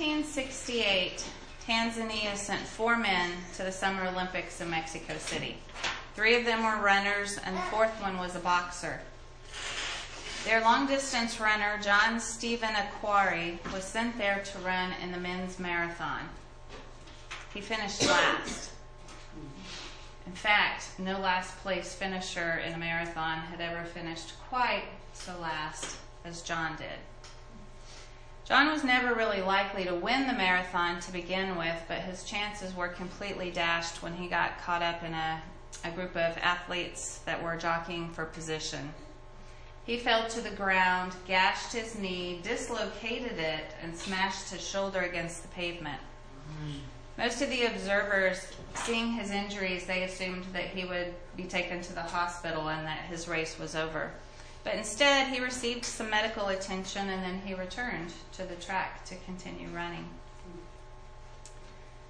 1968, Tanzania sent 4 men to the Summer Olympics in Mexico City. 3 of them were runners, and the 4th one was a boxer. Their long-distance runner, John Stephen Aquari, was sent there to run in the men's marathon. He finished last. In fact, no last-place finisher in a marathon had ever finished quite so last as John did. John was never really likely to win the marathon to begin with, but his chances were completely dashed when he got caught up in a group of athletes that were jockeying for position. He fell to the ground, gashed his knee, dislocated it, and smashed his shoulder against the pavement. Most of the observers, seeing his injuries, they assumed that he would be taken to the hospital and that his race was over. But instead, he received some medical attention, and then he returned to the track to continue running.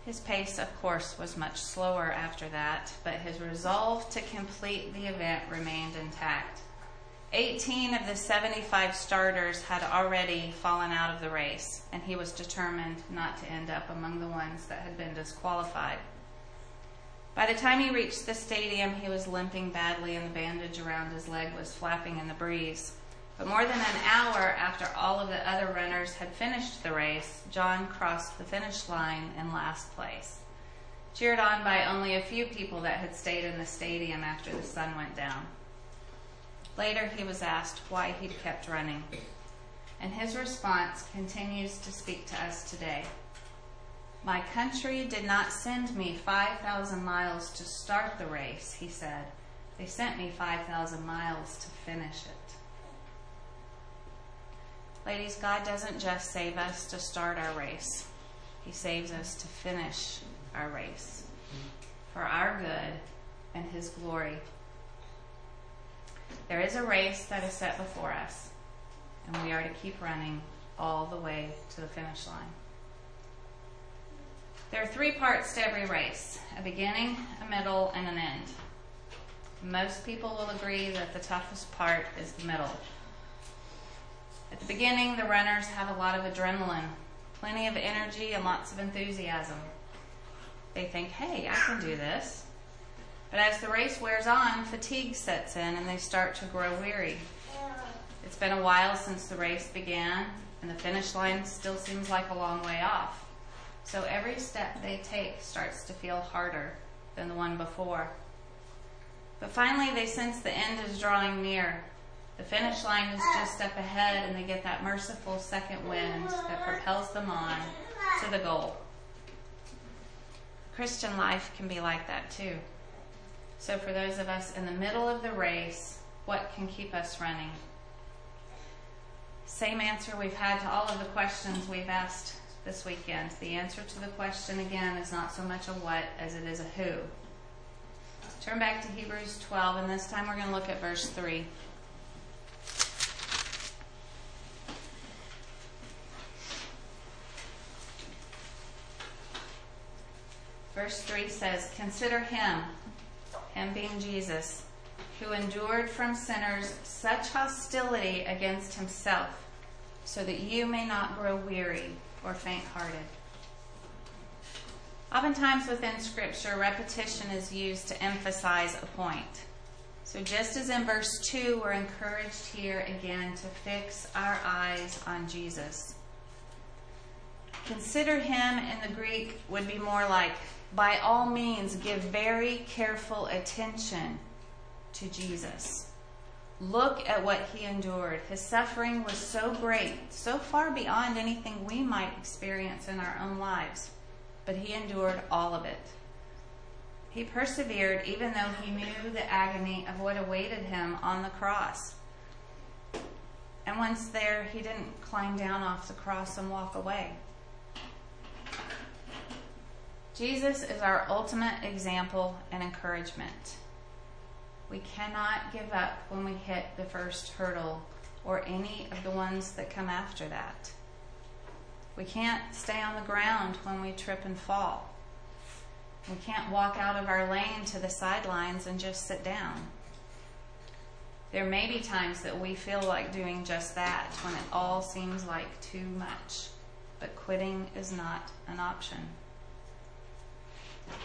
His pace, of course, was much slower after that, but his resolve to complete the event remained intact. 18 of the 75 starters had already fallen out of the race, and he was determined not to end up among the ones that had been disqualified. By the time he reached the stadium, he was limping badly, and the bandage around his leg was flapping in the breeze. But more than an hour after all of the other runners had finished the race, John crossed the finish line in last place, cheered on by only a few people that had stayed in the stadium after the sun went down. Later, he was asked why he'd kept running, and his response continues to speak to us today. "My country did not send me 5,000 miles to start the race," he said. "They sent me 5,000 miles to finish it." Ladies, God doesn't just save us to start our race. He saves us to finish our race for our good and his glory. There is a race that is set before us, and we are to keep running all the way to the finish line. There are 3 parts to every race: a beginning, a middle, and an end. Most people will agree that the toughest part is the middle. At the beginning, the runners have a lot of adrenaline, plenty of energy, and lots of enthusiasm. They think, "Hey, I can do this." But as the race wears on, fatigue sets in, and they start to grow weary. It's been a while since the race began, and the finish line still seems like a long way off. So every step they take starts to feel harder than the one before. But finally, they sense the end is drawing near. The finish line is just up ahead, and they get that merciful second wind that propels them on to the goal. Christian life can be like that too. So for those of us in the middle of the race, what can keep us running? Same answer we've had to all of the questions we've asked this weekend. The answer to the question again is not so much a what as it is a who. Turn back to Hebrews 12, and this time we're going to look at verse 3. Verse 3 says, "Consider him being Jesus, who endured from sinners such hostility against himself, so that you may not grow weary or faint-hearted." Oftentimes within Scripture, repetition is used to emphasize a point. So just as in verse 2, we're encouraged here again to fix our eyes on Jesus. Consider him in the Greek would be more like, by all means, give very careful attention to Jesus. Look at what he endured. His suffering was so great, so far beyond anything we might experience in our own lives, but he endured all of it. He persevered even though he knew the agony of what awaited him on the cross. And once there, he didn't climb down off the cross and walk away. Jesus is our ultimate example and encouragement. We cannot give up when we hit the first hurdle or any of the ones that come after that. We can't stay on the ground when we trip and fall. We can't walk out of our lane to the sidelines and just sit down. There may be times that we feel like doing just that, when it all seems like too much. but quitting is not an option.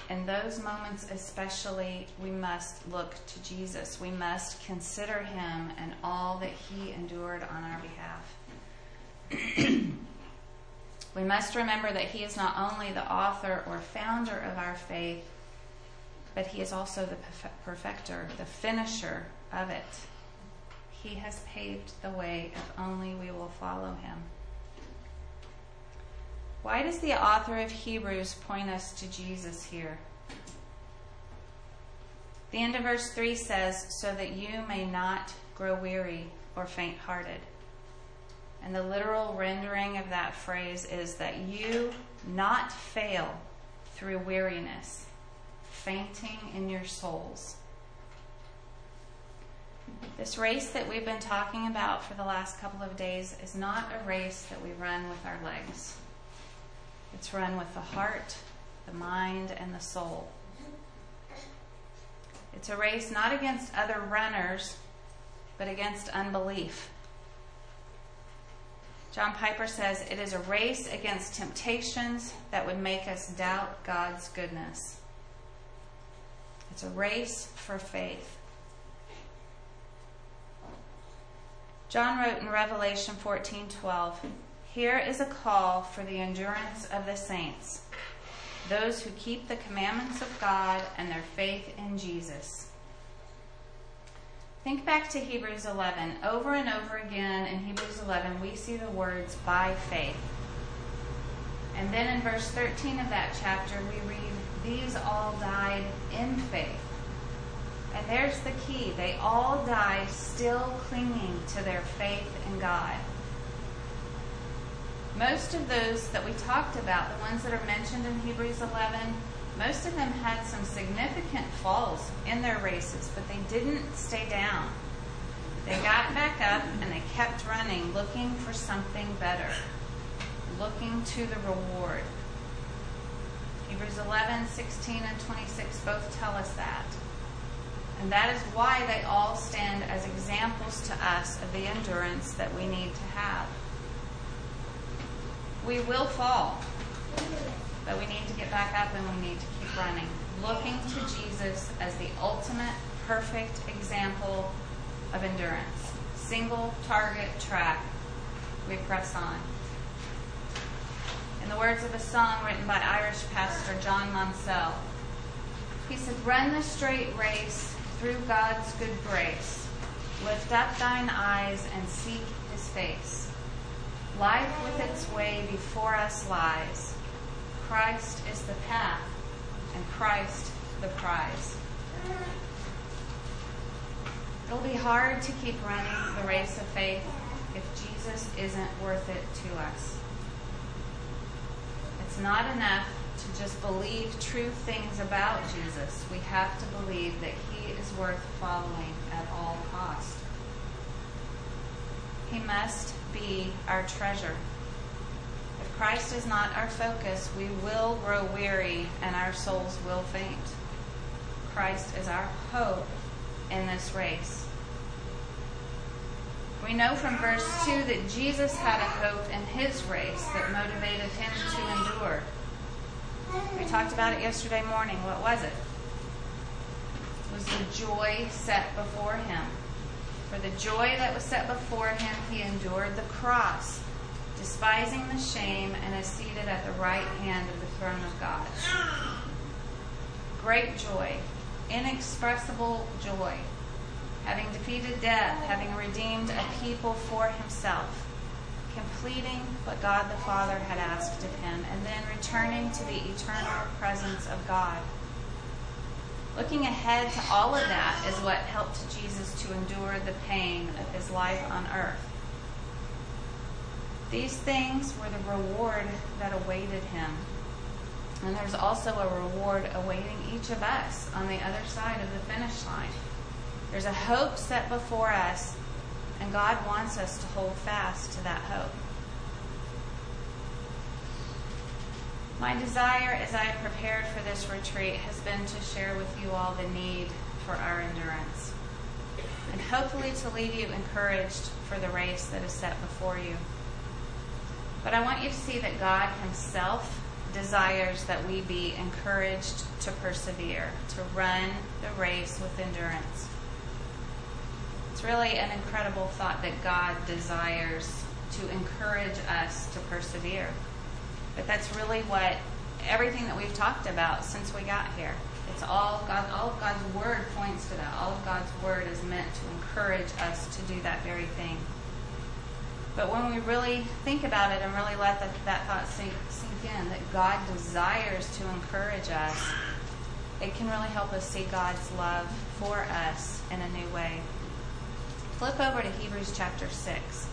In those moments especially, we must look to Jesus. We must consider him and all that he endured on our behalf. We must remember that he is not only the author or founder of our faith, but he is also the perfecter, the finisher of it. He has paved the way if only we will follow him. Why does the author of Hebrews point us to Jesus here? The end of verse 3 says, so that you may not grow weary or faint-hearted. And the literal rendering of that phrase is that you not fail through weariness, fainting in your souls. This race that we've been talking about for the last couple of days is not a race that we run with our legs. It's run with the heart, the mind, and the soul. It's a race not against other runners, but against unbelief. John Piper says, it is a race against temptations that would make us doubt God's goodness. It's a race for faith. John wrote in Revelation 14:12, here is a call for the endurance of the saints, those who keep the commandments of God and their faith in Jesus. Think back to Hebrews 11. Over and over again in Hebrews 11, we see the words, by faith. And then in verse 13 of that chapter, we read, these all died in faith. And there's the key. They all died still clinging to their faith in God. Most of those that we talked about, the ones that are mentioned in Hebrews 11, most of them had some significant falls in their races, but they didn't stay down. They got back up and they kept running, looking for something better, looking to the reward. Hebrews 11, 16, and 26 both tell us that. And that is why they all stand as examples to us of the endurance that we need to have. We will fall, but we need to get back up and we need to keep running, looking to Jesus as the ultimate, perfect example of endurance. Single target track, we press on. In the words of a song written by Irish pastor John Monsell, he said, run the straight race through God's good grace. Lift up thine eyes and seek his face. Life with its way before us lies. Christ is the path, and Christ the prize. It'll be hard to keep running the race of faith if Jesus isn't worth it to us. It's not enough to just believe true things about Jesus. We have to believe that he is worth following at all cost. He must be our treasure. If Christ is not our focus, we will grow weary and our souls will faint. Christ is our hope in this race. We know from verse 2 that Jesus had a hope in his race that motivated him to endure. We talked about it yesterday morning. What was it? It was the joy set before him. For the joy that was set before him, he endured the cross, despising the shame, and is seated at the right hand of the throne of God. Great joy, inexpressible joy, having defeated death, having redeemed a people for himself, completing what God the Father had asked of him, and then returning to the eternal presence of God. Looking ahead to all of that is what helped Jesus to endure the pain of his life on earth. These things were the reward that awaited him. And there's also a reward awaiting each of us on the other side of the finish line. There's a hope set before us, and God wants us to hold fast to that hope. My desire as I prepared for this retreat has been to share with you all the need for our endurance, and hopefully to leave you encouraged for the race that is set before you. But I want you to see that God himself desires that we be encouraged to persevere, to run the race with endurance. It's really an incredible thought that God desires to encourage us to persevere. But that's really what everything that we've talked about since we got here. It's all of God's word points to that. All of God's word is meant to encourage us to do that very thing. But when we really think about it and really let that thought sink in, that God desires to encourage us, it can really help us see God's love for us in a new way. Flip over to Hebrews chapter 6.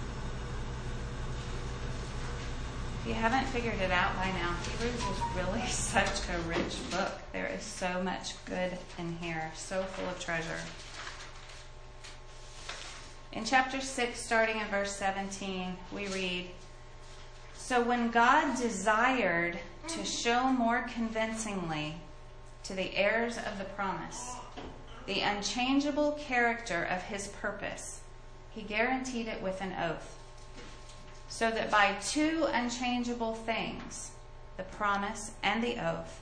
If you haven't figured it out by now, Hebrews is really such a rich book. There is so much good in here, so full of treasure. In chapter 6, starting in verse 17, we read, "So when God desired to show more convincingly to the heirs of the promise the unchangeable character of his purpose, he guaranteed it with an oath, so that by two unchangeable things, the promise and the oath,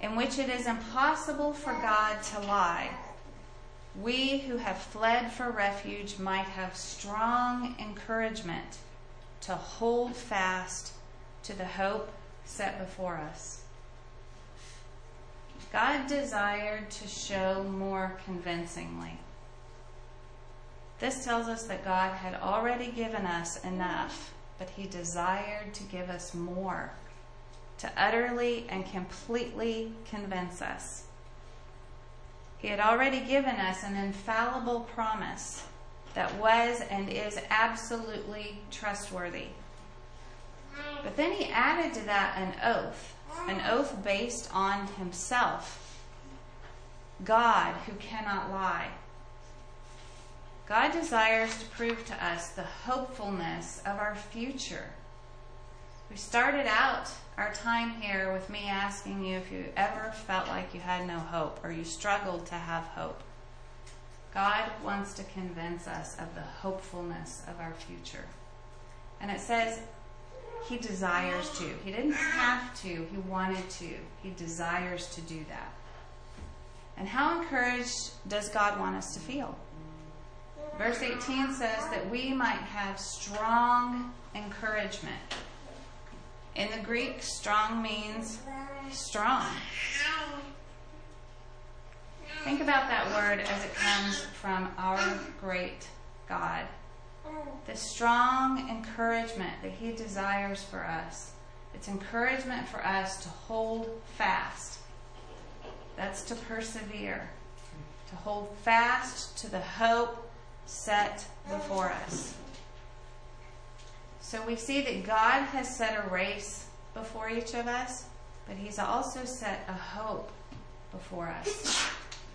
in which it is impossible for God to lie, we who have fled for refuge might have strong encouragement to hold fast to the hope set before us." God desired to show more convincingly. This tells us that God had already given us enough, but he desired to give us more, to utterly and completely convince us. He had already given us an infallible promise that was and is absolutely trustworthy. But then he added to that an oath based on himself, God who cannot lie. God desires to prove to us the hopefulness of our future. We started out our time here with me asking you if you ever felt like you had no hope or you struggled to have hope. God wants to convince us of the hopefulness of our future. And it says he desires to. He didn't have to. He wanted to. He desires to do that. And how encouraged does God want us to feel? Verse 18 says that we might have strong encouragement. In the Greek, strong means strong. Think about that word as it comes from our great God. The strong encouragement that he desires for us. It's encouragement for us to hold fast. That's to persevere. To hold fast to the hope set before us. So we see that God has set a race before each of us, but he's also set a hope before us.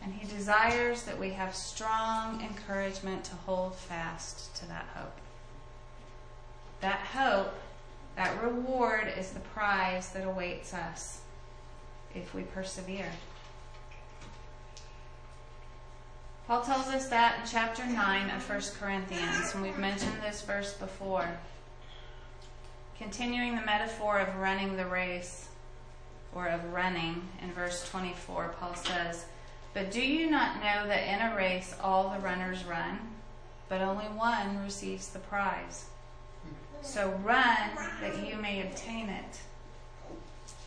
And he desires that we have strong encouragement to hold fast to that hope. That hope, that reward is the prize that awaits us if we persevere. Paul tells us that in chapter 9 of 1 Corinthians, and we've mentioned this verse before. Continuing the metaphor of running the race, or of running, in verse 24, Paul says, "But do you not know that in a race all the runners run, but only one receives the prize? So run that you may obtain it.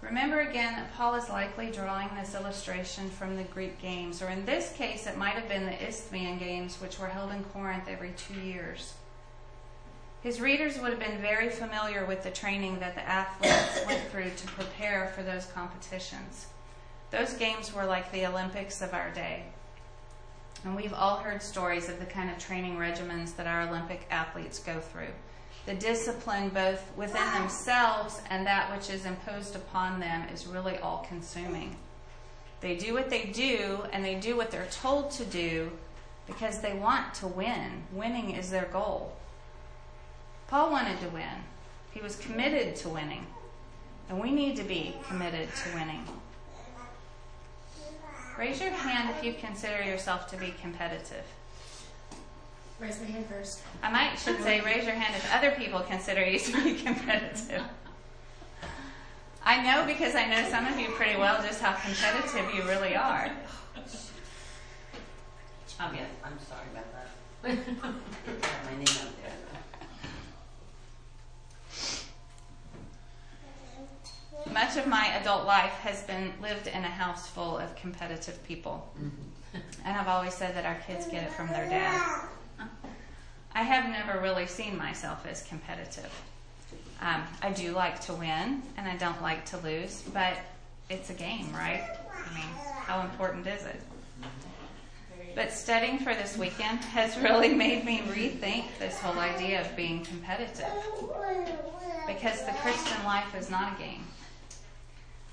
Remember again that Paul is likely drawing this illustration from the Greek games, or in this case, it might have been the Isthmian games, which were held in Corinth every 2 years. His readers would have been very familiar with the training that the athletes went through to prepare for those competitions. Those games were like the Olympics of our day. And we've all heard stories of the kind of training regimens that our Olympic athletes go through. the discipline both within themselves and that which is imposed upon them is really all-consuming. They do what they do, and they do what they're told to do because they want to win. Winning is their goal. Paul wanted to win. He was committed to winning, and we need to be committed to winning. Raise your hand if you consider yourself to be competitive. Raise my hand first. I should say raise your hand if other people consider you to be competitive. I know, because I know some of you pretty well, just how competitive you really are. Yes, I'm sorry about that. I have my name up there. Much of my adult life has been lived in a house full of competitive people. And I've always said that our kids get it from their dad. I have never really seen myself as competitive. I do like to win, and I don't like to lose, but it's a game, right? I mean, how important is it? But studying for this weekend has really made me rethink this whole idea of being competitive, because the Christian life is not a game.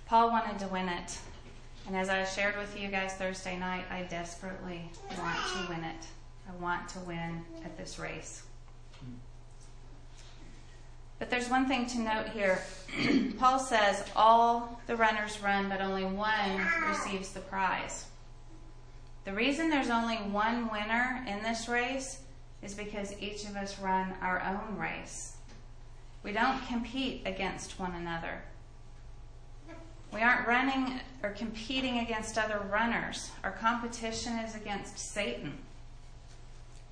Paul wanted to win it, and as I shared with you guys Thursday night, I desperately want to win it. I want to win at this race. But there's one thing to note here. Paul says, all the runners run, but only one receives the prize. The reason there's only one winner in this race is because each of us run our own race. We don't compete against one another. We aren't running or competing against other runners. Our competition is against Satan.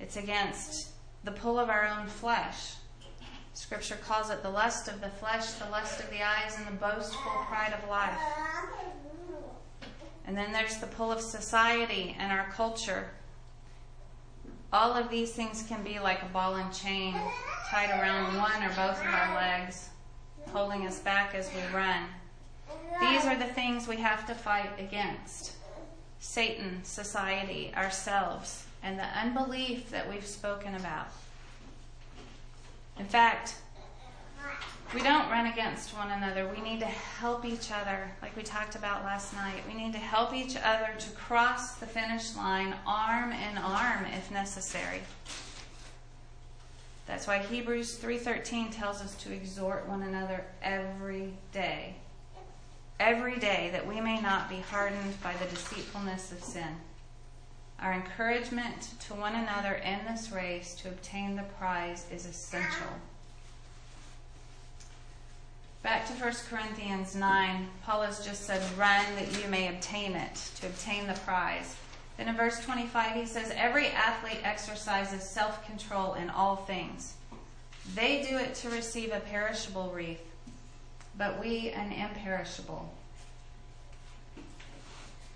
It's against the pull of our own flesh. Scripture calls it the lust of the flesh, the lust of the eyes, and the boastful pride of life. And then there's the pull of society and our culture. All of these things can be like a ball and chain tied around one or both of our legs, holding us back as we run. These are the things we have to fight against: Satan, society, ourselves, and the unbelief that we've spoken about. In fact, we don't run against one another. We need to help each other, like we talked about last night. We need to help each other to cross the finish line arm in arm if necessary. That's why Hebrews 3:13 tells us to exhort one another every day, that we may not be hardened by the deceitfulness of sin. Our encouragement to one another in this race to obtain the prize is essential. Back to 1 Corinthians 9, Paul has just said, run that you may obtain it, to obtain the prize. Then in verse 25 he says, every athlete exercises self-control in all things. They do it to receive a perishable wreath, but we an imperishable.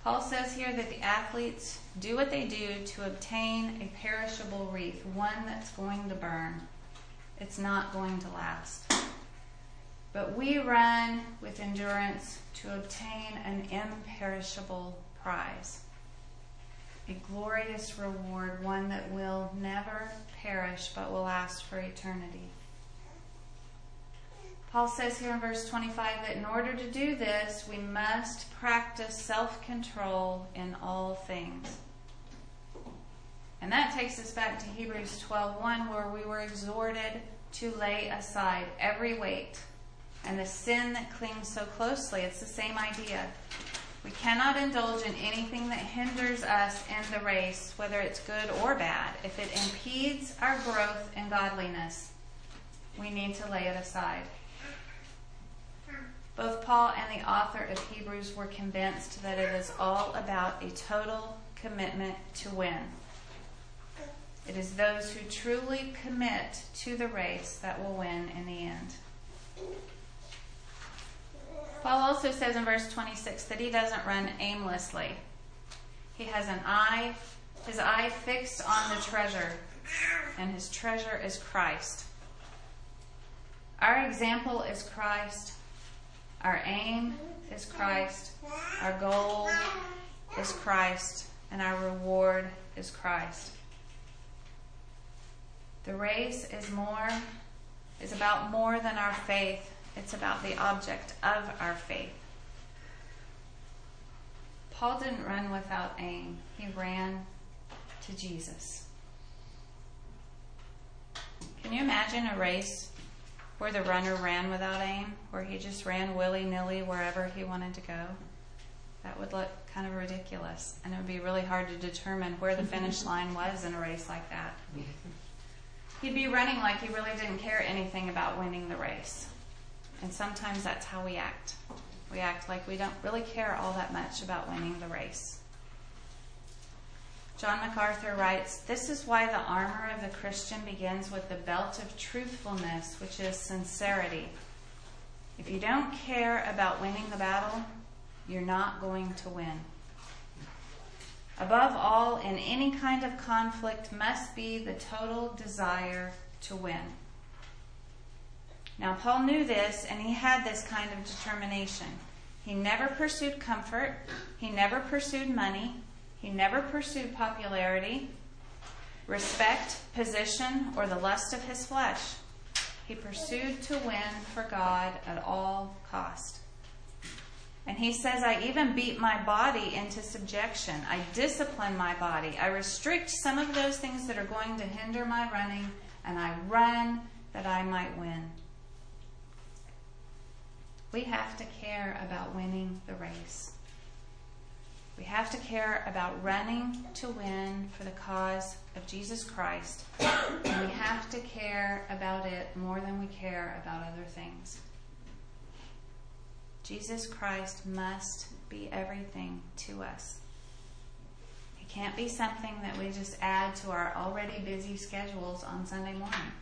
Paul says here that the athletes do what they do to obtain a perishable wreath, one that's going to burn. It's not going to last. But we run with endurance to obtain an imperishable prize, a glorious reward, one that will never perish but will last for eternity. Paul says here in verse 25 that in order to do this, we must practice self-control in all things. And that takes us back to Hebrews 12:1, where we were exhorted to lay aside every weight and the sin that clings so closely. It's the same idea. We cannot indulge in anything that hinders us in the race, whether it's good or bad. If it impedes our growth in godliness, we need to lay it aside. Both Paul and the author of Hebrews were convinced that it is all about a total commitment to win. It is those who truly commit to the race that will win in the end. Paul also says in verse 26 that he doesn't run aimlessly. He has his eye fixed on the treasure, and his treasure is Christ. Our example is Christ. Our aim is Christ, our goal is Christ, and our reward is Christ. The race is more is about more than our faith. It's about the object of our faith. Paul didn't run without aim. He ran to Jesus. Can you imagine a race where the runner ran without aim, where he just ran willy-nilly wherever he wanted to go? That would look kind of ridiculous, and it would be really hard to determine where the finish line was in a race like that. He'd be running like he really didn't care anything about winning the race. And sometimes that's how we act. We act like we don't really care all that much about winning the race. John MacArthur writes, "This is why the armor of the Christian begins with the belt of truthfulness, which is sincerity. If you don't care about winning the battle, you're not going to win. Above all, in any kind of conflict must be the total desire to win." Now, Paul knew this, and he had this kind of determination. He never pursued comfort. He never pursued money. He never pursued popularity, respect, position, or the lust of his flesh. He pursued to win for God at all cost. And he says, "I even beat my body into subjection. I discipline my body. I restrict some of those things that are going to hinder my running, and I run that I might win." We have to care about winning the race. We have to care about running to win for the cause of Jesus Christ, and we have to care about it more than we care about other things. Jesus Christ must be everything to us. It can't be something that we just add to our already busy schedules on Sunday morning.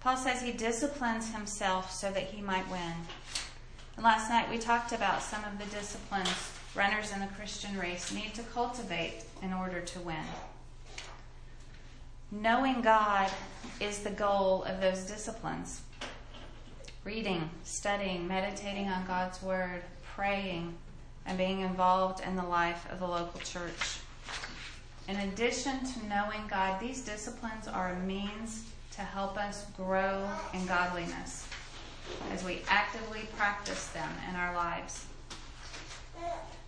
Paul says he disciplines himself so that he might win. And last night we talked about some of the disciplines runners in the Christian race need to cultivate in order to win. Knowing God is the goal of those disciplines. Reading, studying, meditating on God's word, praying, and being involved in the life of the local church. In addition to knowing God, these disciplines are a means to help us grow in godliness as we actively practice them in our lives.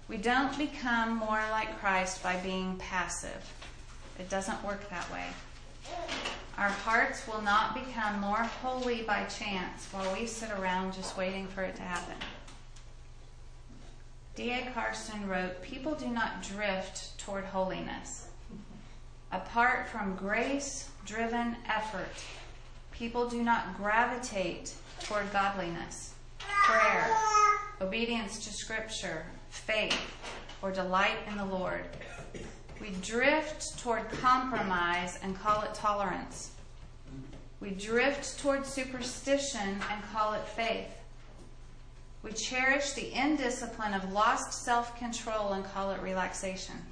We don't become more like Christ by being passive. It doesn't work that way. Our hearts will not become more holy by chance while we sit around just waiting for it to happen. D.A. Carson wrote, "People do not drift toward holiness. Apart from grace-driven effort, people do not gravitate toward godliness, prayer, obedience to Scripture, faith, or delight in the Lord. We drift toward compromise and call it tolerance. We drift toward superstition and call it faith. We cherish the indiscipline of lost self-control and call it relaxation.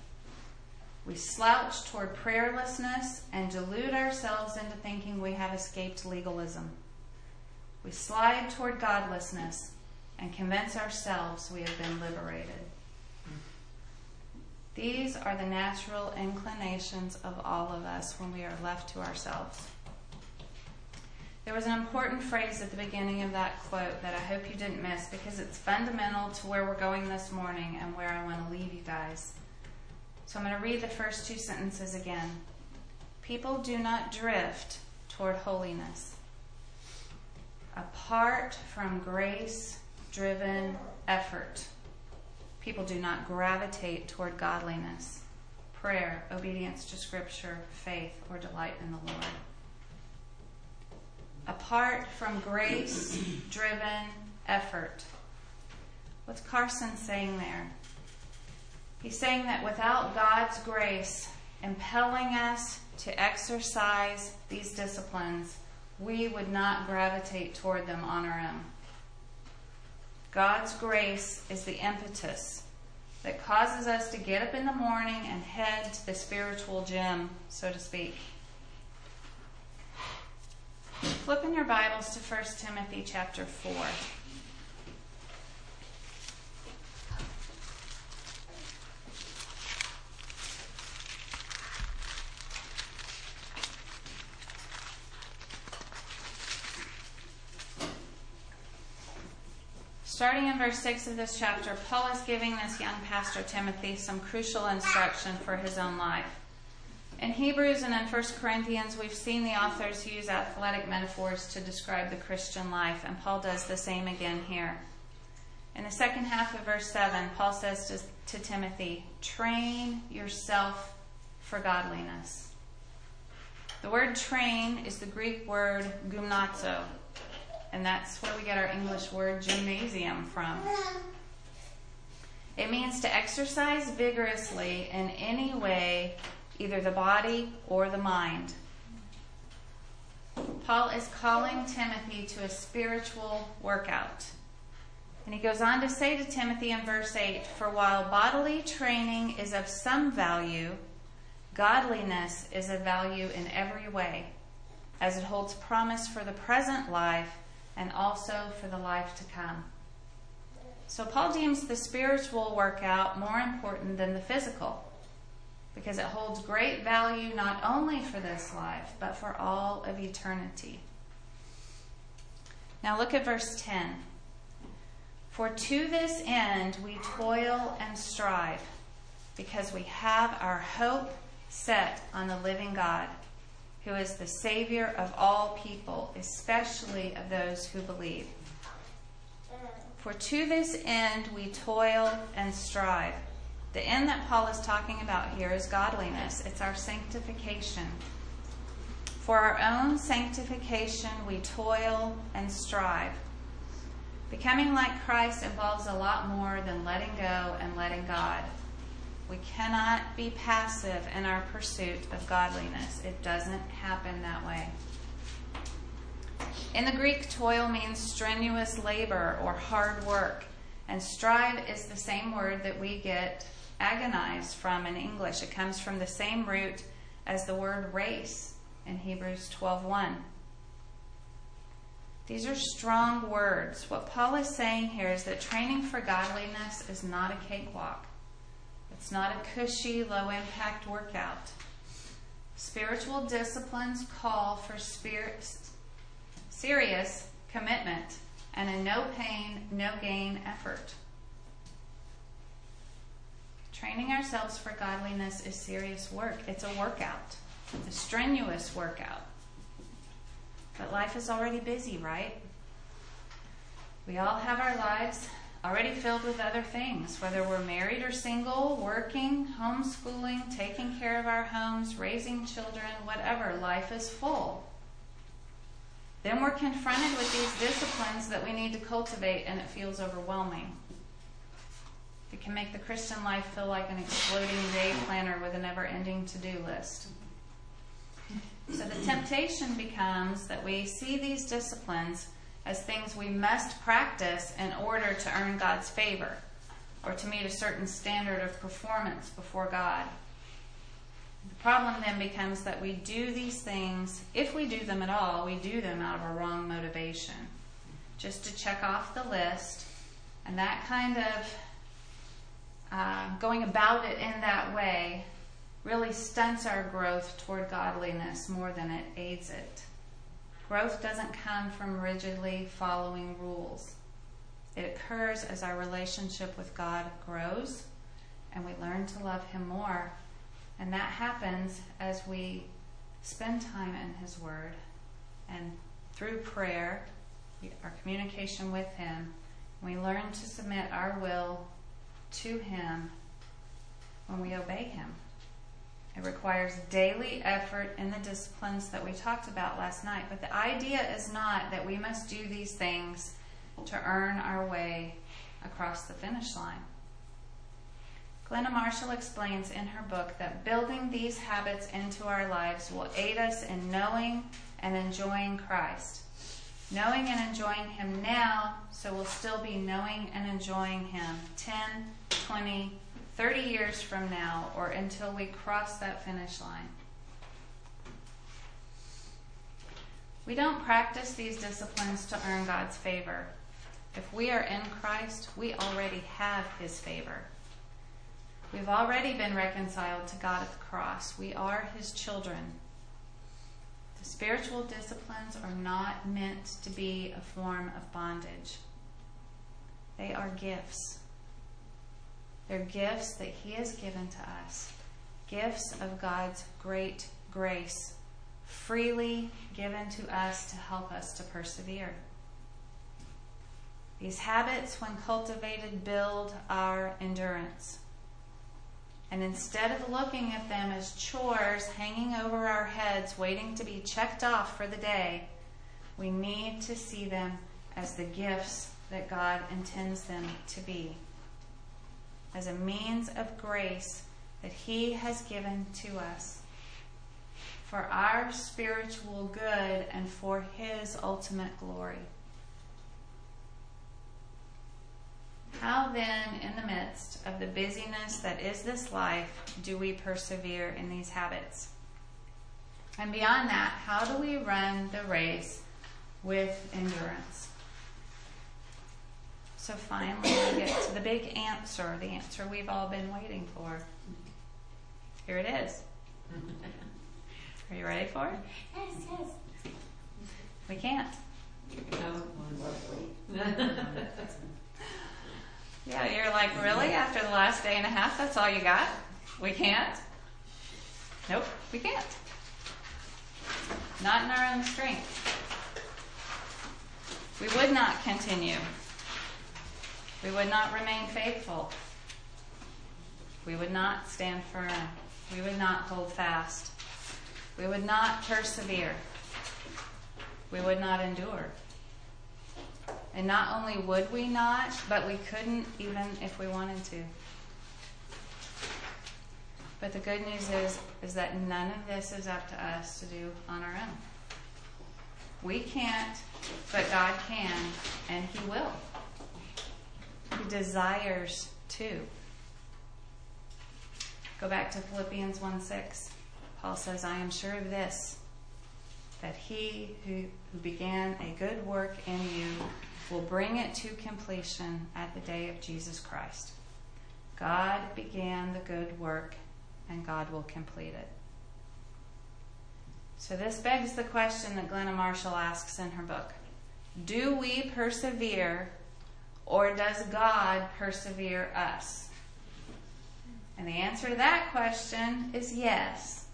We slouch toward prayerlessness and delude ourselves into thinking we have escaped legalism. We slide toward godlessness and convince ourselves we have been liberated." These are the natural inclinations of all of us when we are left to ourselves. There was an important phrase at the beginning of that quote that I hope you didn't miss, because it's fundamental to where we're going this morning and where I want to leave you guys. So I'm going to read the first two sentences again. "People do not drift toward holiness. Apart from grace-driven effort, people do not gravitate toward godliness, prayer, obedience to Scripture, faith, or delight in the Lord." Apart from grace-driven effort. What's Carson saying there? He's saying that without God's grace impelling us to exercise these disciplines, we would not gravitate toward them on our own. God's grace is the impetus that causes us to get up in the morning and head to the spiritual gym, so to speak. Flip in your Bibles to 1 Timothy chapter 4. Starting in verse 6 of this chapter, Paul is giving this young pastor Timothy some crucial instruction for his own life. In Hebrews and in 1 Corinthians, we've seen the authors use athletic metaphors to describe the Christian life, and Paul does the same again here. In the second half of verse 7, Paul says to Timothy, "Train yourself for godliness." The word train is the Greek word gymnazo, and that's where we get our English word gymnasium from. It means to exercise vigorously in any way, either the body or the mind. Paul is calling Timothy to a spiritual workout. And he goes on to say to Timothy in verse 8, "For while bodily training is of some value, godliness is of value in every way, as it holds promise for the present life and also for the life to come." So Paul deems the spiritual workout more important than the physical, because it holds great value not only for this life, but for all of eternity. Now look at verse 10. "For to this end we toil and strive, because we have our hope set on the living God, who is the Savior of all people, especially of those who believe." For to this end we toil and strive. The end that Paul is talking about here is godliness. It's our sanctification. For our own sanctification, we toil and strive. Becoming like Christ involves a lot more than letting go and letting God. We cannot be passive in our pursuit of godliness. It doesn't happen that way. In the Greek, toil means strenuous labor or hard work, and strive is the same word that we get agonize from in English. It comes from the same root as the word race in Hebrews 12:1. These are strong words. What Paul is saying here is that training for godliness is not a cakewalk. It's not a cushy, low-impact workout. Spiritual disciplines call for serious commitment and a no-pain, no-gain effort. Training ourselves for godliness is serious work. It's a workout, a strenuous workout. But life is already busy, right? We all have our lives already filled with other things, whether we're married or single, working, homeschooling, taking care of our homes, raising children, whatever. Life is full. Then we're confronted with these disciplines that we need to cultivate, and it feels overwhelming. It can make the Christian life feel like an exploding day planner with a never-ending to-do list. So the temptation becomes that we see these disciplines as things we must practice in order to earn God's favor or to meet a certain standard of performance before God. The problem then becomes that we do these things, if we do them at all, we do them out of a wrong motivation, just to check off the list. And that kind of going about it in that way really stunts our growth toward godliness more than it aids it. Growth doesn't come from rigidly following rules. It occurs as our relationship with God grows and we learn to love Him more. And that happens as we spend time in His Word and through prayer, our communication with Him, we learn to submit our will to Him when we obey Him. It requires daily effort in the disciplines that we talked about last night. But the idea is not that we must do these things to earn our way across the finish line. Glenna Marshall explains in her book that building these habits into our lives will aid us in knowing and enjoying Christ. Knowing and enjoying Him now, so we'll still be knowing and enjoying Him 10, 20, 30 years from now, or until we cross that finish line. We don't practice these disciplines to earn God's favor. If we are in Christ, we already have His favor. We've already been reconciled to God at the cross. We are His children. The spiritual disciplines are not meant to be a form of bondage. They are gifts. They're gifts that He has given to us. Gifts of God's great grace, freely given to us to help us to persevere. These habits, when cultivated, build our endurance. And instead of looking at them as chores hanging over our heads, waiting to be checked off for the day, we need to see them as the gifts that God intends them to be, as a means of grace that He has given to us for our spiritual good and for His ultimate glory. How then, in the midst of the busyness that is this life, do we persevere in these habits? And beyond that, how do we run the race with endurance? So finally, we get to the big answer, the answer we've all been waiting for. Here it is. Are you ready for it? Yes, yes. We can't. No. Yeah, you're like, really? After the last day and a half, that's all you got? We can't? Nope, we can't. Not in our own strength. We would not continue. We would not remain faithful. We would not stand firm. We would not hold fast. We would not persevere. We would not endure. And not only would we not, but we couldn't even if we wanted to. But the good news is that none of this is up to us to do on our own. We can't, but God can, and He will. He desires to. Go back to Philippians 1:6. Paul says, I am sure of this, that He who began a good work in you will bring it to completion at the day of Jesus Christ. God began the good work, and God will complete it. So this begs the question that Glenna Marshall asks in her book. Do we persevere, or does God persevere us? And the answer to that question is yes.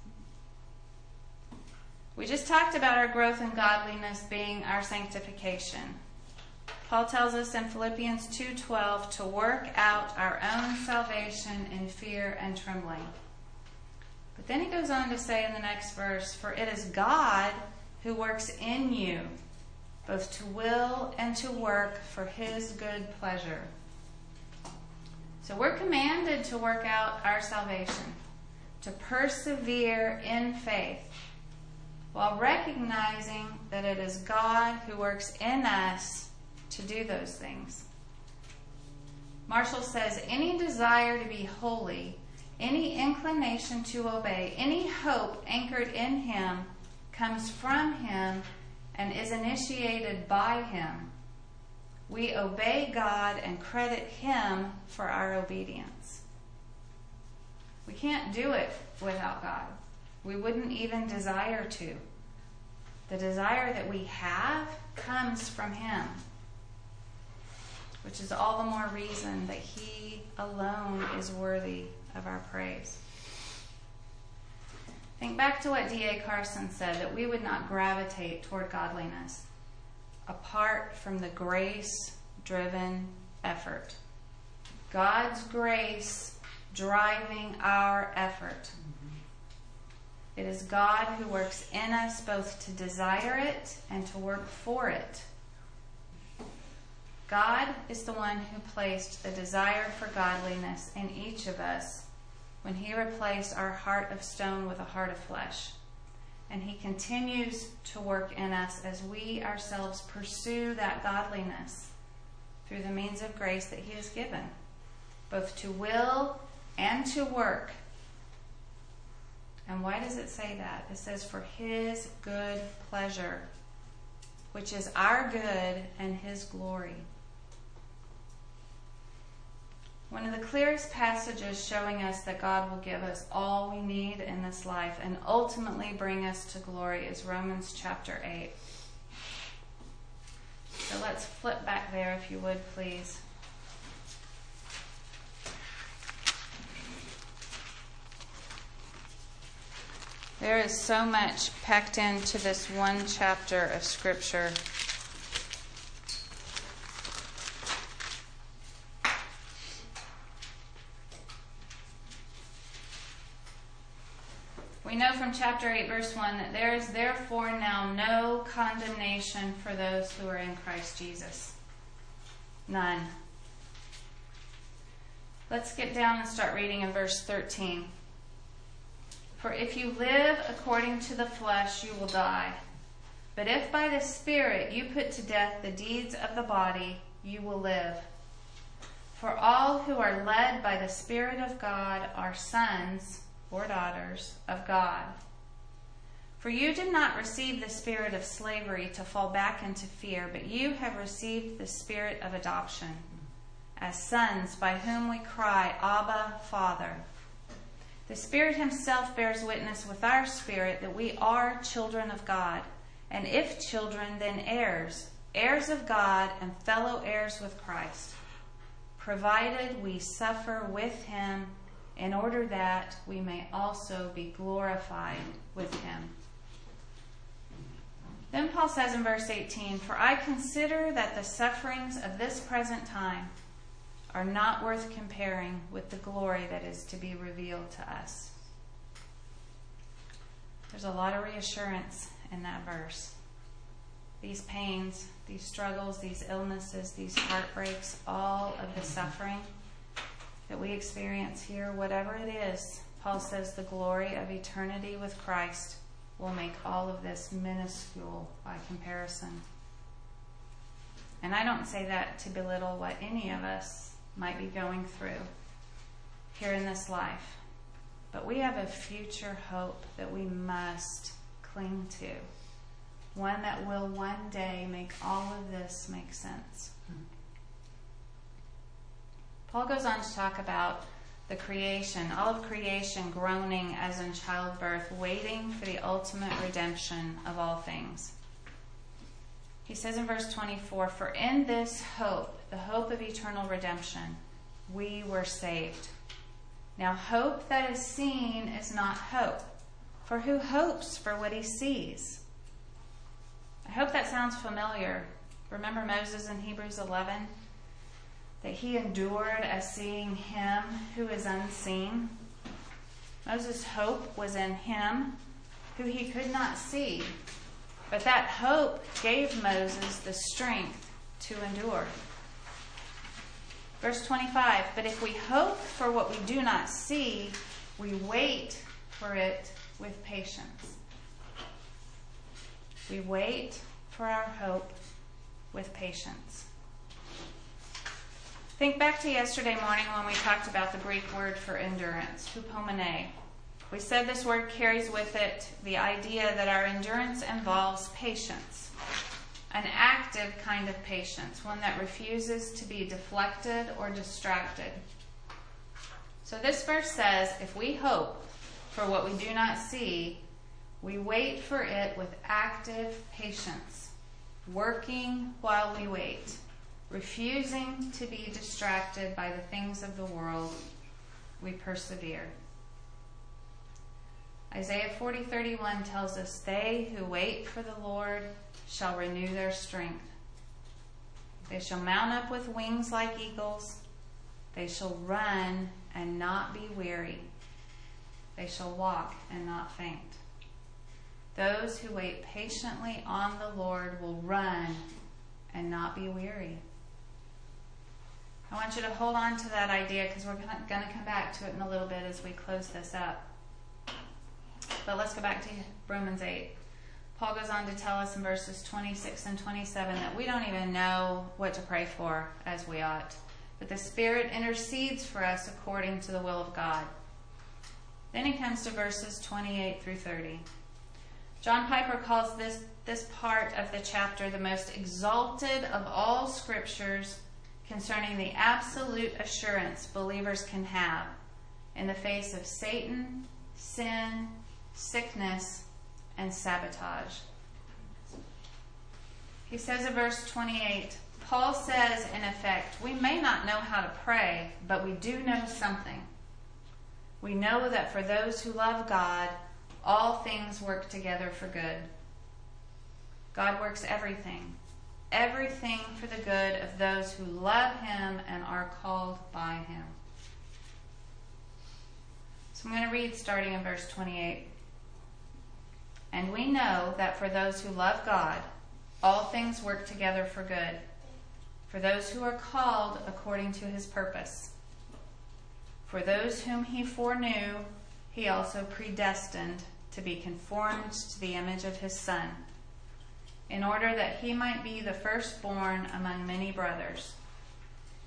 We just talked about our growth in godliness being our sanctification. Paul tells us in Philippians 2:12 to work out our own salvation in fear and trembling. But then he goes on to say in the next verse, for it is God who works in you, both to will and to work for His good pleasure. So we're commanded to work out our salvation, to persevere in faith, while recognizing that it is God who works in us to do those things. Marshall says, any desire to be holy, any inclination to obey, any hope anchored in Him comes from Him and is initiated by Him. We obey God and credit Him for our obedience. We can't do it without God. We wouldn't even desire to. The desire that we have comes from Him, which is all the more reason that He alone is worthy of our praise. Think back to what D.A. Carson said, that we would not gravitate toward godliness apart from the grace-driven effort. God's grace driving our effort. It is God who works in us both to desire it and to work for it. God is the one who placed the desire for godliness in each of us when He replaced our heart of stone with a heart of flesh. And He continues to work in us as we ourselves pursue that godliness through the means of grace that He has given, both to will and to work. And why does it say that? It says, for His good pleasure, which is our good and His glory. One of the clearest passages showing us that God will give us all we need in this life and ultimately bring us to glory is Romans chapter 8. So let's flip back there, if you would, please, There is so much packed into this one chapter of Scripture. We know from chapter 8, verse 1, that there is therefore now no condemnation for those who are in Christ Jesus. None. Let's get down and start reading in verse 13. For if you live according to the flesh, you will die. But if by the Spirit you put to death the deeds of the body, you will live. For all who are led by the Spirit of God are sons or daughters of God. For you did not receive the spirit of slavery to fall back into fear, but you have received the Spirit of adoption, as sons, by whom we cry, Abba, Father. The Spirit himself bears witness with our spirit that we are children of God, and if children, then heirs, heirs of God and fellow heirs with Christ, provided we suffer with him, in order that we may also be glorified with him. Then Paul says in verse 18, For I consider that the sufferings of this present time are not worth comparing with the glory that is to be revealed to us. There's a lot of reassurance in that verse. These pains, these struggles, these illnesses, these heartbreaks, all of the suffering that we experience here, whatever it is, Paul says the glory of eternity with Christ will make all of this minuscule by comparison. And I don't say that to belittle what any of us might be going through here in this life, but we have a future hope that we must cling to, one that will one day make all of this make sense. Paul goes on to talk about the creation, all of creation groaning as in childbirth, waiting for the ultimate redemption of all things. He says in verse 24, For in this hope, the hope of eternal redemption, we were saved. Now hope that is seen is not hope, for who hopes for what he sees? I hope that sounds familiar. Remember Moses in Hebrews 11? That he endured as seeing him who is unseen. Moses' hope was in him who he could not see, but that hope gave Moses the strength to endure. Verse 25, But if we hope for what we do not see, we wait for it with patience. We wait for our hope with patience. Think back to yesterday morning when we talked about the Greek word for endurance, hupomene. We said this word carries with it the idea that our endurance involves patience, an active kind of patience, one that refuses to be deflected or distracted. So this verse says, if we hope for what we do not see, we wait for it with active patience, working while we wait, refusing to be distracted by the things of the world, we persevere. Isaiah 40:31 tells us, They who wait for the Lord shall renew their strength. They shall mount up with wings like eagles. They shall run and not be weary. They shall walk and not faint. Those who wait patiently on the Lord will run and not be weary. I want you to hold on to that idea because we're going to come back to it in a little bit as we close this up. But let's go back to Romans 8. Paul goes on to tell us in verses 26 and 27 that we don't even know what to pray for as we ought, but the Spirit intercedes for us according to the will of God. Then he comes to verses 28 through 30. John Piper calls this part of the chapter the most exalted of all scriptures, concerning the absolute assurance believers can have in the face of Satan, sin, sickness, and sabotage. He says in verse 28, Paul says, in effect, we may not know how to pray, but we do know something. We know that for those who love God, All things work together for good. God works everything, everything for the good of those who love him and are called by him. So I'm going to read starting in verse 28. And we know that for those who love God, all things work together for good, for those who are called according to his purpose. For those whom he foreknew, he also predestined to be conformed to the image of his Son, in order that he might be the firstborn among many brothers.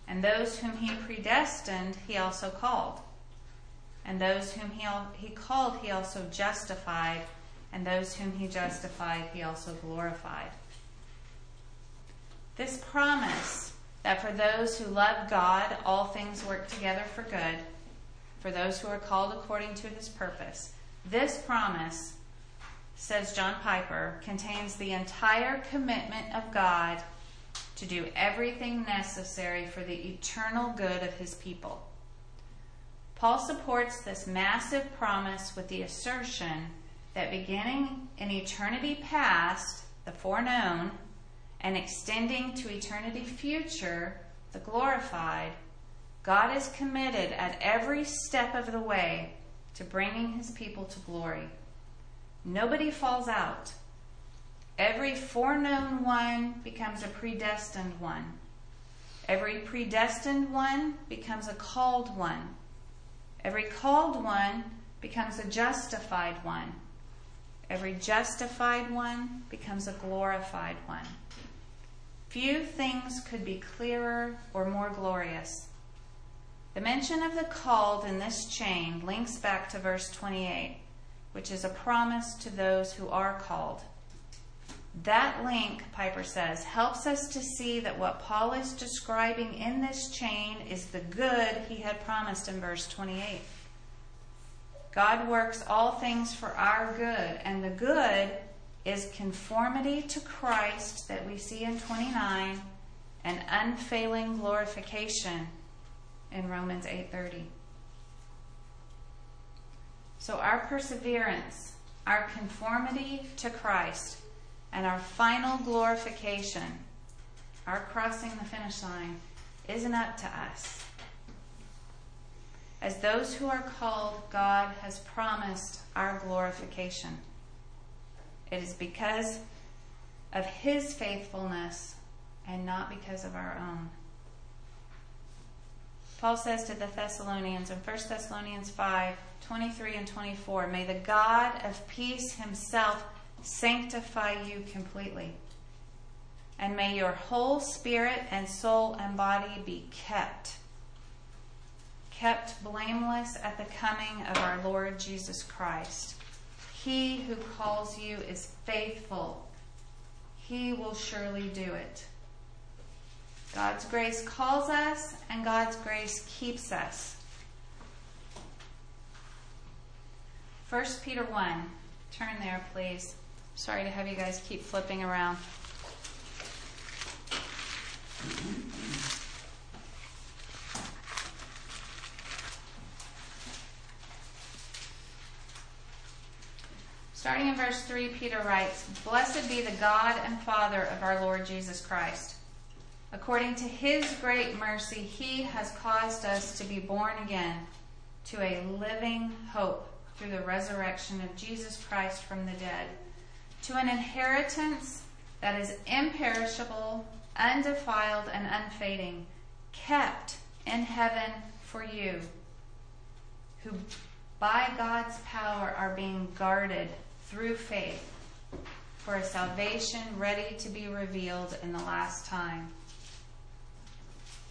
And those whom he predestined, he also called. And those whom he called, he also justified. And those whom he justified, he also glorified. This promise that for those who love God, all things work together for good, for those who are called according to his purpose. This promise, says John Piper, contains the entire commitment of God to do everything necessary for the eternal good of his people. Paul supports this massive promise with the assertion that beginning in eternity past, the foreknown, and extending to eternity future, the glorified, God is committed at every step of the way to bringing his people to glory. Nobody falls out. Every foreknown one becomes a predestined one. Every predestined one becomes a called one. Every called one becomes a justified one. Every justified one becomes a glorified one. Few things could be clearer or more glorious. The mention of the called in this chain links back to verse 28, which is a promise to those who are called. That link, Piper says, helps us to see that what Paul is describing in this chain is the good he had promised in verse 28. God works all things for our good, and the good is conformity to Christ that we see in 29 and unfailing glorification in Romans 8:30. So our perseverance, our conformity to Christ, and our final glorification, our crossing the finish line, isn't up to us. As those who are called, God has promised our glorification. It is because of his faithfulness and not because of our own. Paul says to the Thessalonians in 1 Thessalonians 5:23 and 24, "May the God of peace himself sanctify you completely, and may your whole spirit and soul and body be kept blameless at the coming of our Lord Jesus Christ. He who calls you is faithful. He will surely do it." God's grace calls us, and God's grace keeps us. 1 Peter 1. Turn there, please. Sorry to have you guys keep flipping around. 3, Peter writes, "Blessed be the God and Father of our Lord Jesus Christ. According to his great mercy, he has caused us to be born again to a living hope through the resurrection of Jesus Christ from the dead, to an inheritance that is imperishable, undefiled, and unfading, kept in heaven for you, who by God's power are being guarded through faith, for a salvation ready to be revealed in the last time."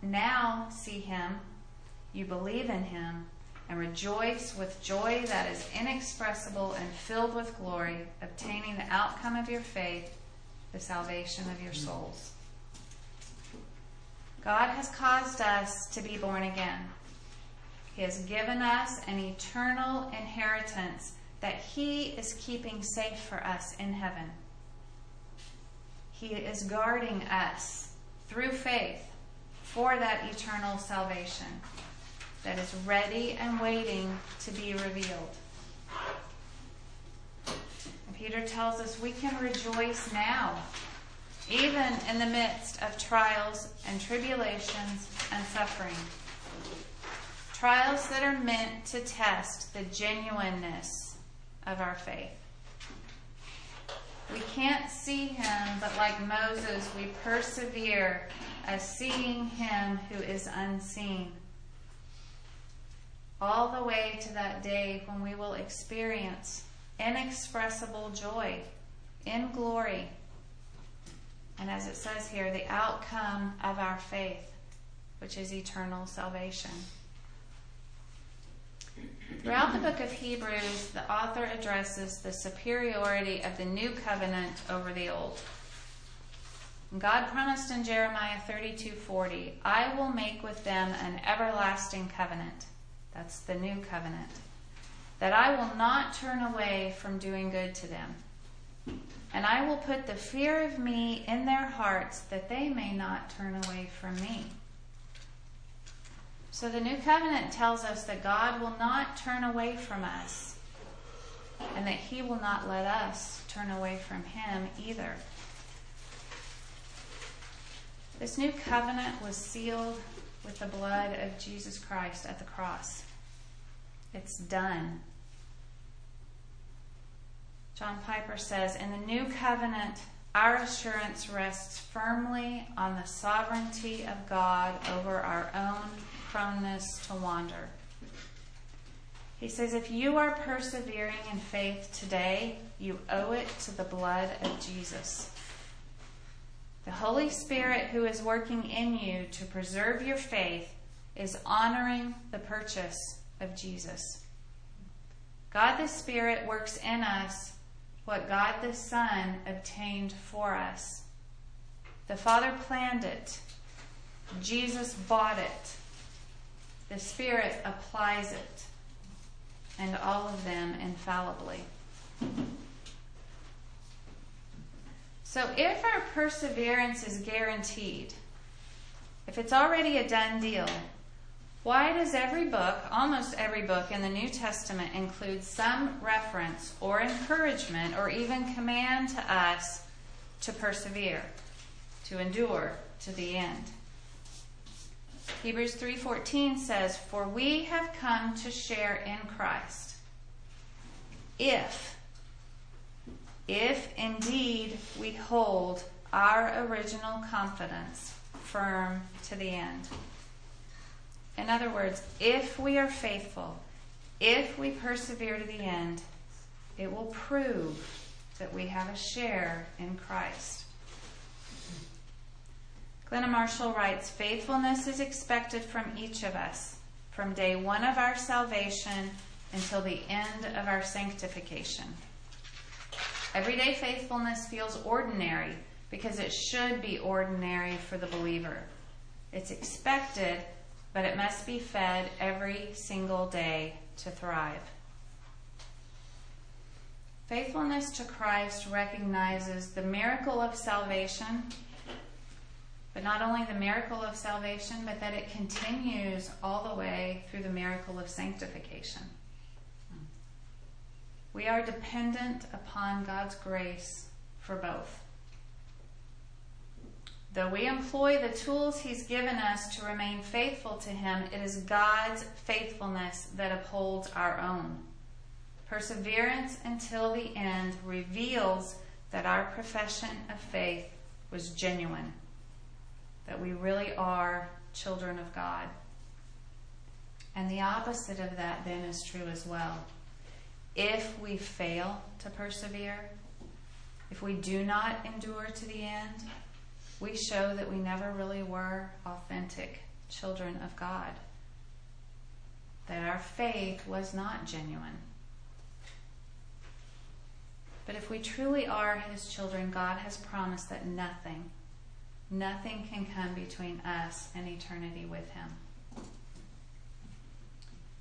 now see him, you believe in him and rejoice with joy that is inexpressible and filled with glory, obtaining the outcome of your faith, the salvation of your souls. God has caused us to be born again. He has given us an eternal inheritance that he is keeping safe for us in heaven. He is guarding us through faith for that eternal salvation that is ready and waiting to be revealed. And Peter tells us we can rejoice now, even in the midst of trials and tribulations and suffering. Trials that are meant to test the genuineness of our faith. We can't see him, but like Moses, we persevere as seeing him who is unseen. All the way to that day when we will experience inexpressible joy in glory. And as it says here, the outcome of our faith, which is eternal salvation. Throughout the book of Hebrews, the author addresses the superiority of the new covenant over the old. God promised in Jeremiah 32:40, I will make with them an everlasting covenant. That's the new covenant. That I will not turn away from doing good to them. And I will put the fear of me in their hearts that they may not turn away from me. So the new covenant tells us that God will not turn away from us and that he will not let us turn away from him either. This new covenant was sealed with the blood of Jesus Christ at the cross. It's done. John Piper says, in the new covenant, our assurance rests firmly on the sovereignty of God over our own proneness to wander. He says, if you are persevering in faith today, you owe it to the blood of Jesus. The Holy Spirit who is working in you to preserve your faith is honoring the purchase of Jesus. God the Spirit works in us what God the Son obtained for us. The Father planned it. Jesus bought it. The Spirit applies it. And all of them infallibly. So if our perseverance is guaranteed, if it's already a done deal, why does every book, almost every book in the New Testament, include some reference or encouragement or even command to us to persevere, to endure to the end? Hebrews 3:14 says, for we have come to share in Christ, if indeed we hold our original confidence firm to the end. In other words, if we are faithful, if we persevere to the end, it will prove that we have a share in Christ. Glenna Marshall writes, faithfulness is expected from each of us, from day one of our salvation until the end of our sanctification. Everyday faithfulness feels ordinary because it should be ordinary for the believer. It's expected, but it must be fed every single day to thrive. Faithfulness to Christ recognizes the miracle of salvation, but not only the miracle of salvation, but that it continues all the way through the miracle of sanctification. We are dependent upon God's grace for both. Though we employ the tools he's given us to remain faithful to him, it is God's faithfulness that upholds our own. Perseverance until the end reveals that our profession of faith was genuine, that we really are children of God. And the opposite of that then is true as well. If we fail to persevere, if we do not endure to the end, we show that we never really were authentic children of God. that our faith was not genuine. But if we truly are his children, God has promised that nothing can come between us and eternity with him.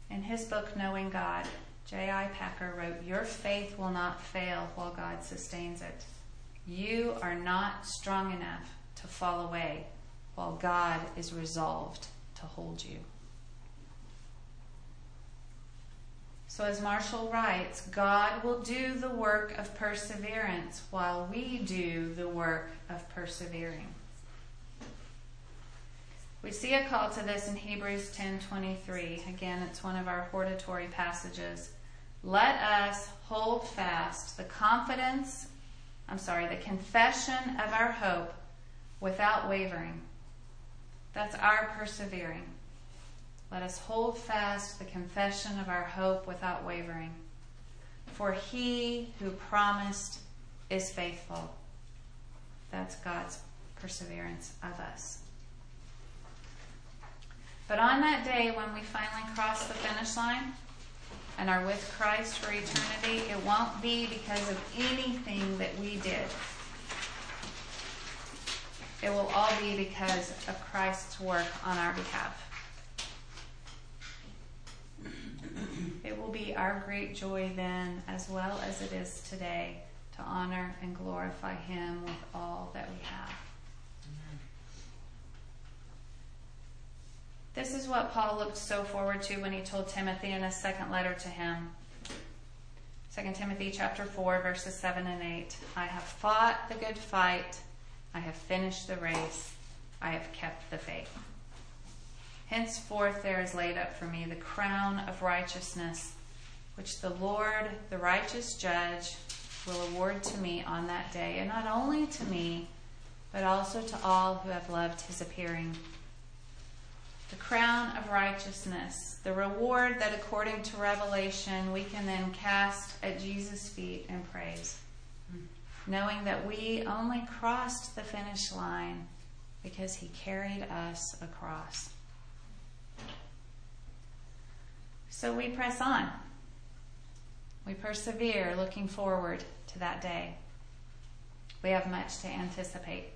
In his book, Knowing God, J.I. Packer wrote, "Your faith will not fail while God sustains it. You are not strong enough to fall away while God is resolved to hold you." So as Marshall writes, God will do the work of perseverance while we do the work of persevering. We see a call to this in Hebrews 10:23. Again, it's one of our hortatory passages. Let us hold fast the confession of our hope without wavering. That's our persevering. Let us hold fast the confession of our hope without wavering. For he who promised is faithful. That's God's perseverance of us. But on that day when we finally cross the finish line and are with Christ for eternity, it won't be because of anything that we did. It will all be because of Christ's work on our behalf. It will be our great joy then, as well as it is today, to honor and glorify him with all that we have. Amen. This is what Paul looked so forward to when he told Timothy in his second letter to him. 2 Timothy chapter 4, verses 7 and 8. I have fought the good fight. I have finished the race. I have kept the faith. Henceforth there is laid up for me the crown of righteousness, which the Lord, the righteous judge, will award to me on that day, and not only to me, but also to all who have loved his appearing. The crown of righteousness, the reward that according to Revelation we can then cast at Jesus' feet and praise, knowing that we only crossed the finish line because he carried us across. So we press on. We persevere, looking forward to that day. We have much to anticipate.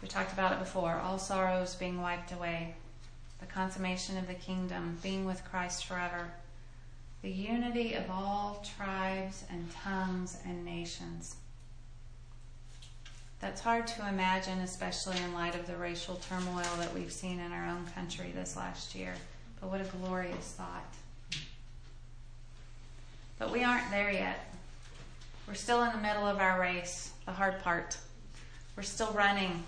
We talked about it before. All sorrows being wiped away. The consummation of the kingdom. Being with Christ forever. The unity of all tribes and tongues and nations. That's hard to imagine, especially in light of the racial turmoil that we've seen in our own country this last year. But what a glorious thought. But we aren't there yet. We're still in the middle of our race, the hard part. We're still running.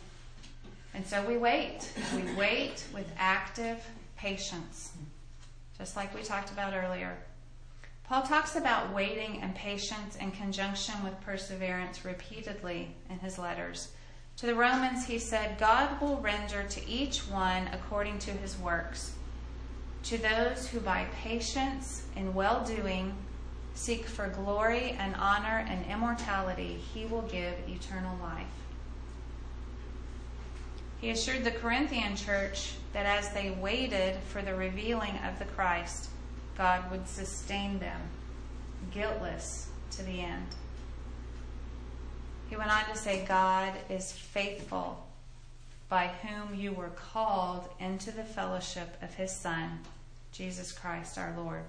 And so we wait. We wait with active patience, just like we talked about earlier. Paul talks about waiting and patience in conjunction with perseverance repeatedly in his letters. To the Romans, he said, God will render to each one according to his works. To those who by patience and well-doing seek for glory and honor and immortality, he will give eternal life. He assured the Corinthian church that as they waited for the revealing of the Christ, God would sustain them, guiltless to the end. He went on to say, God is faithful, by whom you were called into the fellowship of his Son, Jesus Christ our Lord.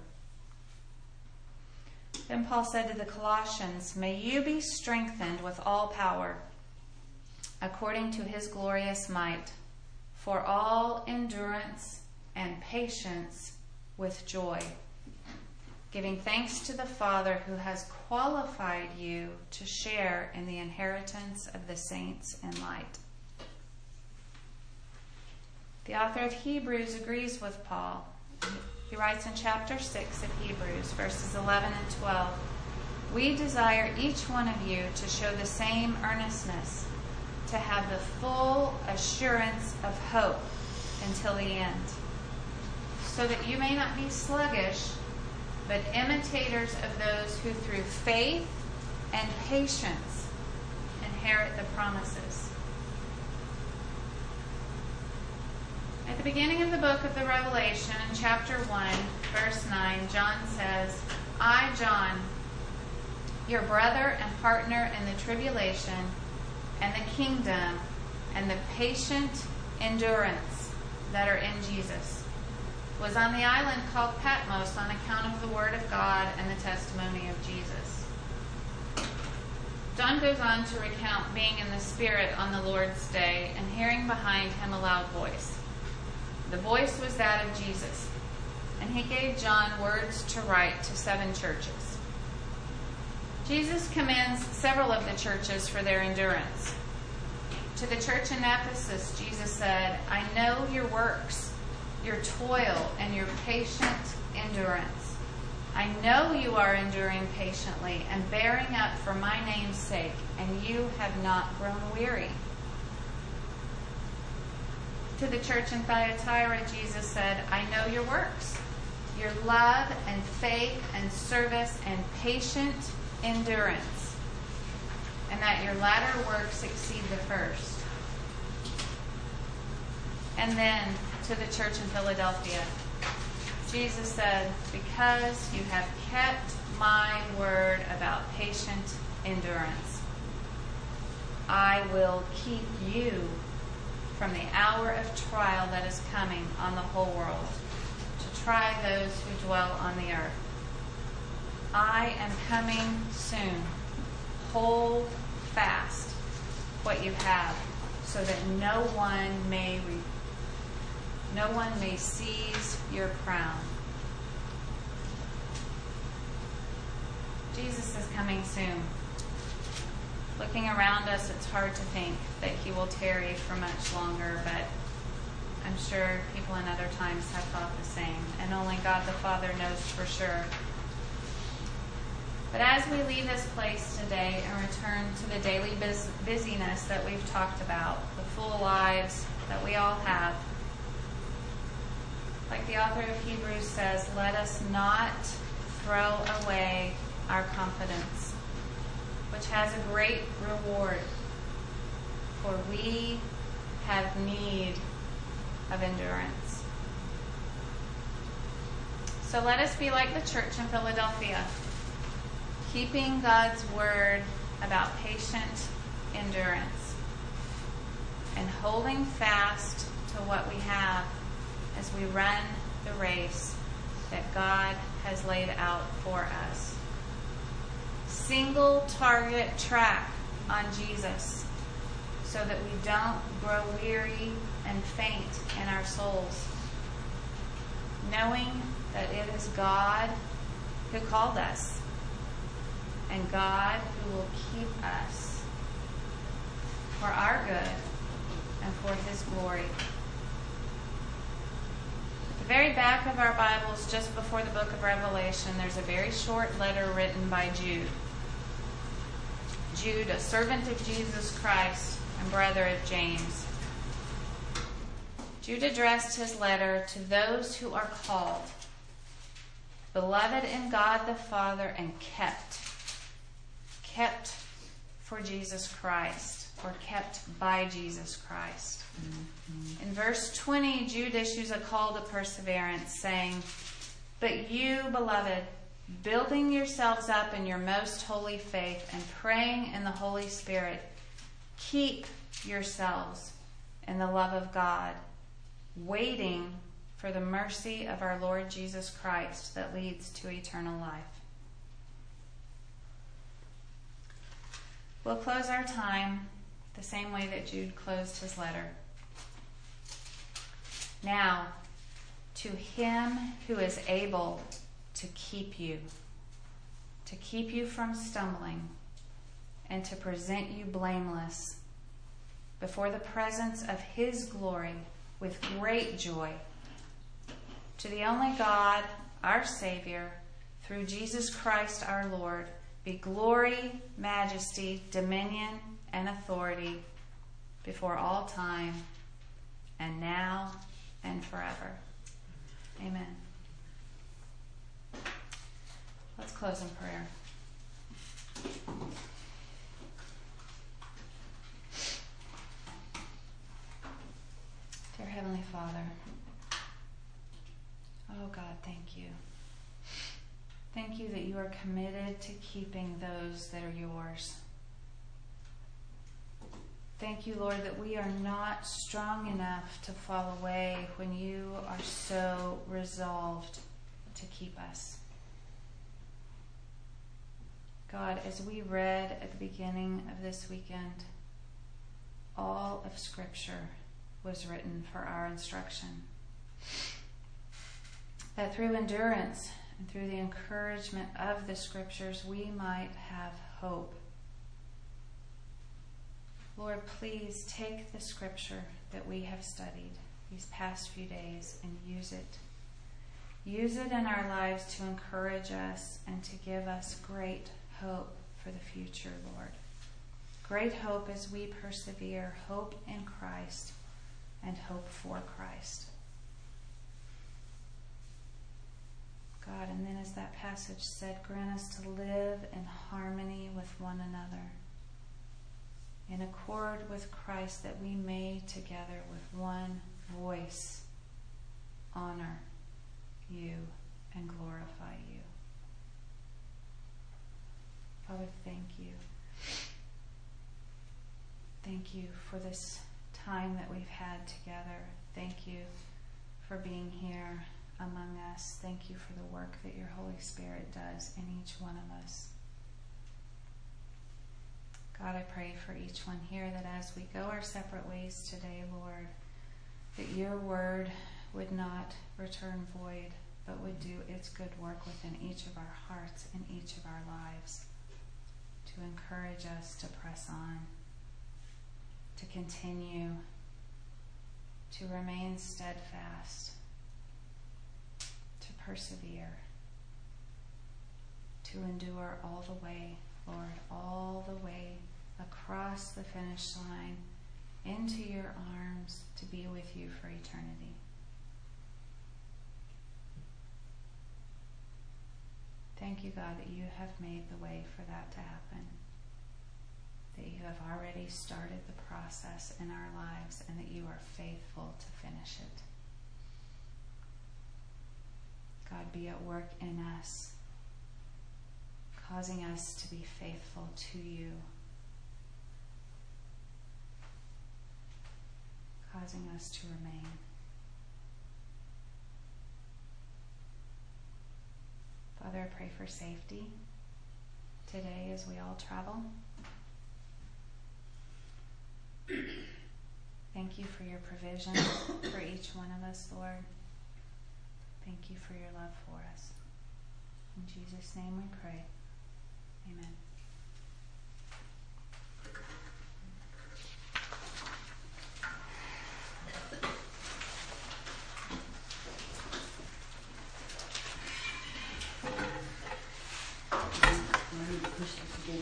Then Paul said to the Colossians, may you be strengthened with all power, according to his glorious might, for all endurance and patience with joy, giving thanks to the Father who has qualified you to share in the inheritance of the saints in light. The author of Hebrews agrees with Paul. He writes in chapter 6 of Hebrews, verses 11 and 12, we desire each one of you to show the same earnestness, to have the full assurance of hope until the end, so that you may not be sluggish, but imitators of those who through faith and patience inherit the promises. At the the beginning of the book of the Revelation, in chapter 1, verse 9, John says, I, John, your brother and partner in the tribulation and the kingdom and the patient endurance that are in Jesus, was on the island called Patmos on account of the word of God and the testimony of Jesus. John goes on to recount being in the Spirit on the Lord's day and hearing behind him a loud voice. The voice was that of Jesus, and he gave John words to write to 7 churches. Jesus commends several of the churches for their endurance. To the church in Ephesus, Jesus said, I know your works, your toil, and your patient endurance. I know you are enduring patiently and bearing up for my name's sake, and you have not grown weary. To the church in Thyatira, Jesus said, I know your works, your love and faith and service and patient endurance, and that your latter works exceed the first. And then to the church in Philadelphia, Jesus said, because you have kept my word about patient endurance, I will keep you from the hour of trial that is coming on the whole world to try those who dwell on the earth. I am coming soon. Hold fast what you have, so that no one may seize your crown. Jesus is coming soon. Looking around us, it's hard to think that he will tarry for much longer, but I'm sure people in other times have thought the same, and only God the Father knows for sure. But as we leave this place today and return to the daily busyness that we've talked about, the full lives that we all have, like the author of Hebrews says, let us not throw away our confidence, which has a great reward, for we have need of endurance. So let us be like the church in Philadelphia, keeping God's word about patient endurance and holding fast to what we have as we run the race that God has laid out for us. Single target track on Jesus so that we don't grow weary and faint in our souls, knowing that it is God who called us, and God who will keep us for our good and for his glory. At the very back of our Bibles, just before the book of Revelation, there's a very short letter written by Jude. Jude, a servant of Jesus Christ and brother of James. Jude addressed his letter to those who are called, beloved in God the Father, and kept for Jesus Christ, or kept by Jesus Christ. Mm-hmm. In verse 20, Jude issues a call to perseverance, saying, but you, beloved, building yourselves up in your most holy faith and praying in the Holy Spirit, keep yourselves in the love of God, waiting for the mercy of our Lord Jesus Christ that leads to eternal life. We'll close our time the same way that Jude closed his letter. Now, to him who is able to keep you from stumbling, and to present you blameless before the presence of his glory with great joy, to the only God, our Savior, through Jesus Christ our Lord, be glory, majesty, dominion, and authority before all time, and now, and forever. Amen. Let's close in prayer. Dear Heavenly Father. Oh God, thank you. Thank you that you are committed to keeping those that are yours. Thank you, Lord, that we are not strong enough to fall away when you are so resolved to keep us. God, as we read at the beginning of this weekend, all of Scripture was written for our instruction. That through endurance and through the encouragement of the Scriptures, we might have hope. Lord, please take the Scripture that we have studied these past few days and use it. Use it in our lives to encourage us and to give us great hope for the future, Lord. Great hope as we persevere, hope in Christ and hope for Christ. God, and then as that passage said, grant us to live in harmony with one another, in accord with Christ, that we may together with one voice honor you and glorify you. Father, thank you. Thank you for this time that we've had together. Thank you for being here among us. Thank you for the work that your Holy Spirit does in each one of us. God, I pray for each one here that as we go our separate ways today, Lord, that your word would not return void, but would do its good work within each of our hearts and each of our lives to encourage us to press on, to continue, to remain steadfast, to persevere, to endure all the way, Lord, all the way across the finish line into your arms to be with you for eternity. Thank you, God, that you have made the way for that to happen, that you have already started the process in our lives and that you are faithful to finish it. God, be at work in us, causing us to be faithful to you, causing us to remain. Father, I pray for safety today as we all travel. Thank you for your provision for each one of us, Lord. Thank you for your love for us. In Jesus' name we pray. Amen.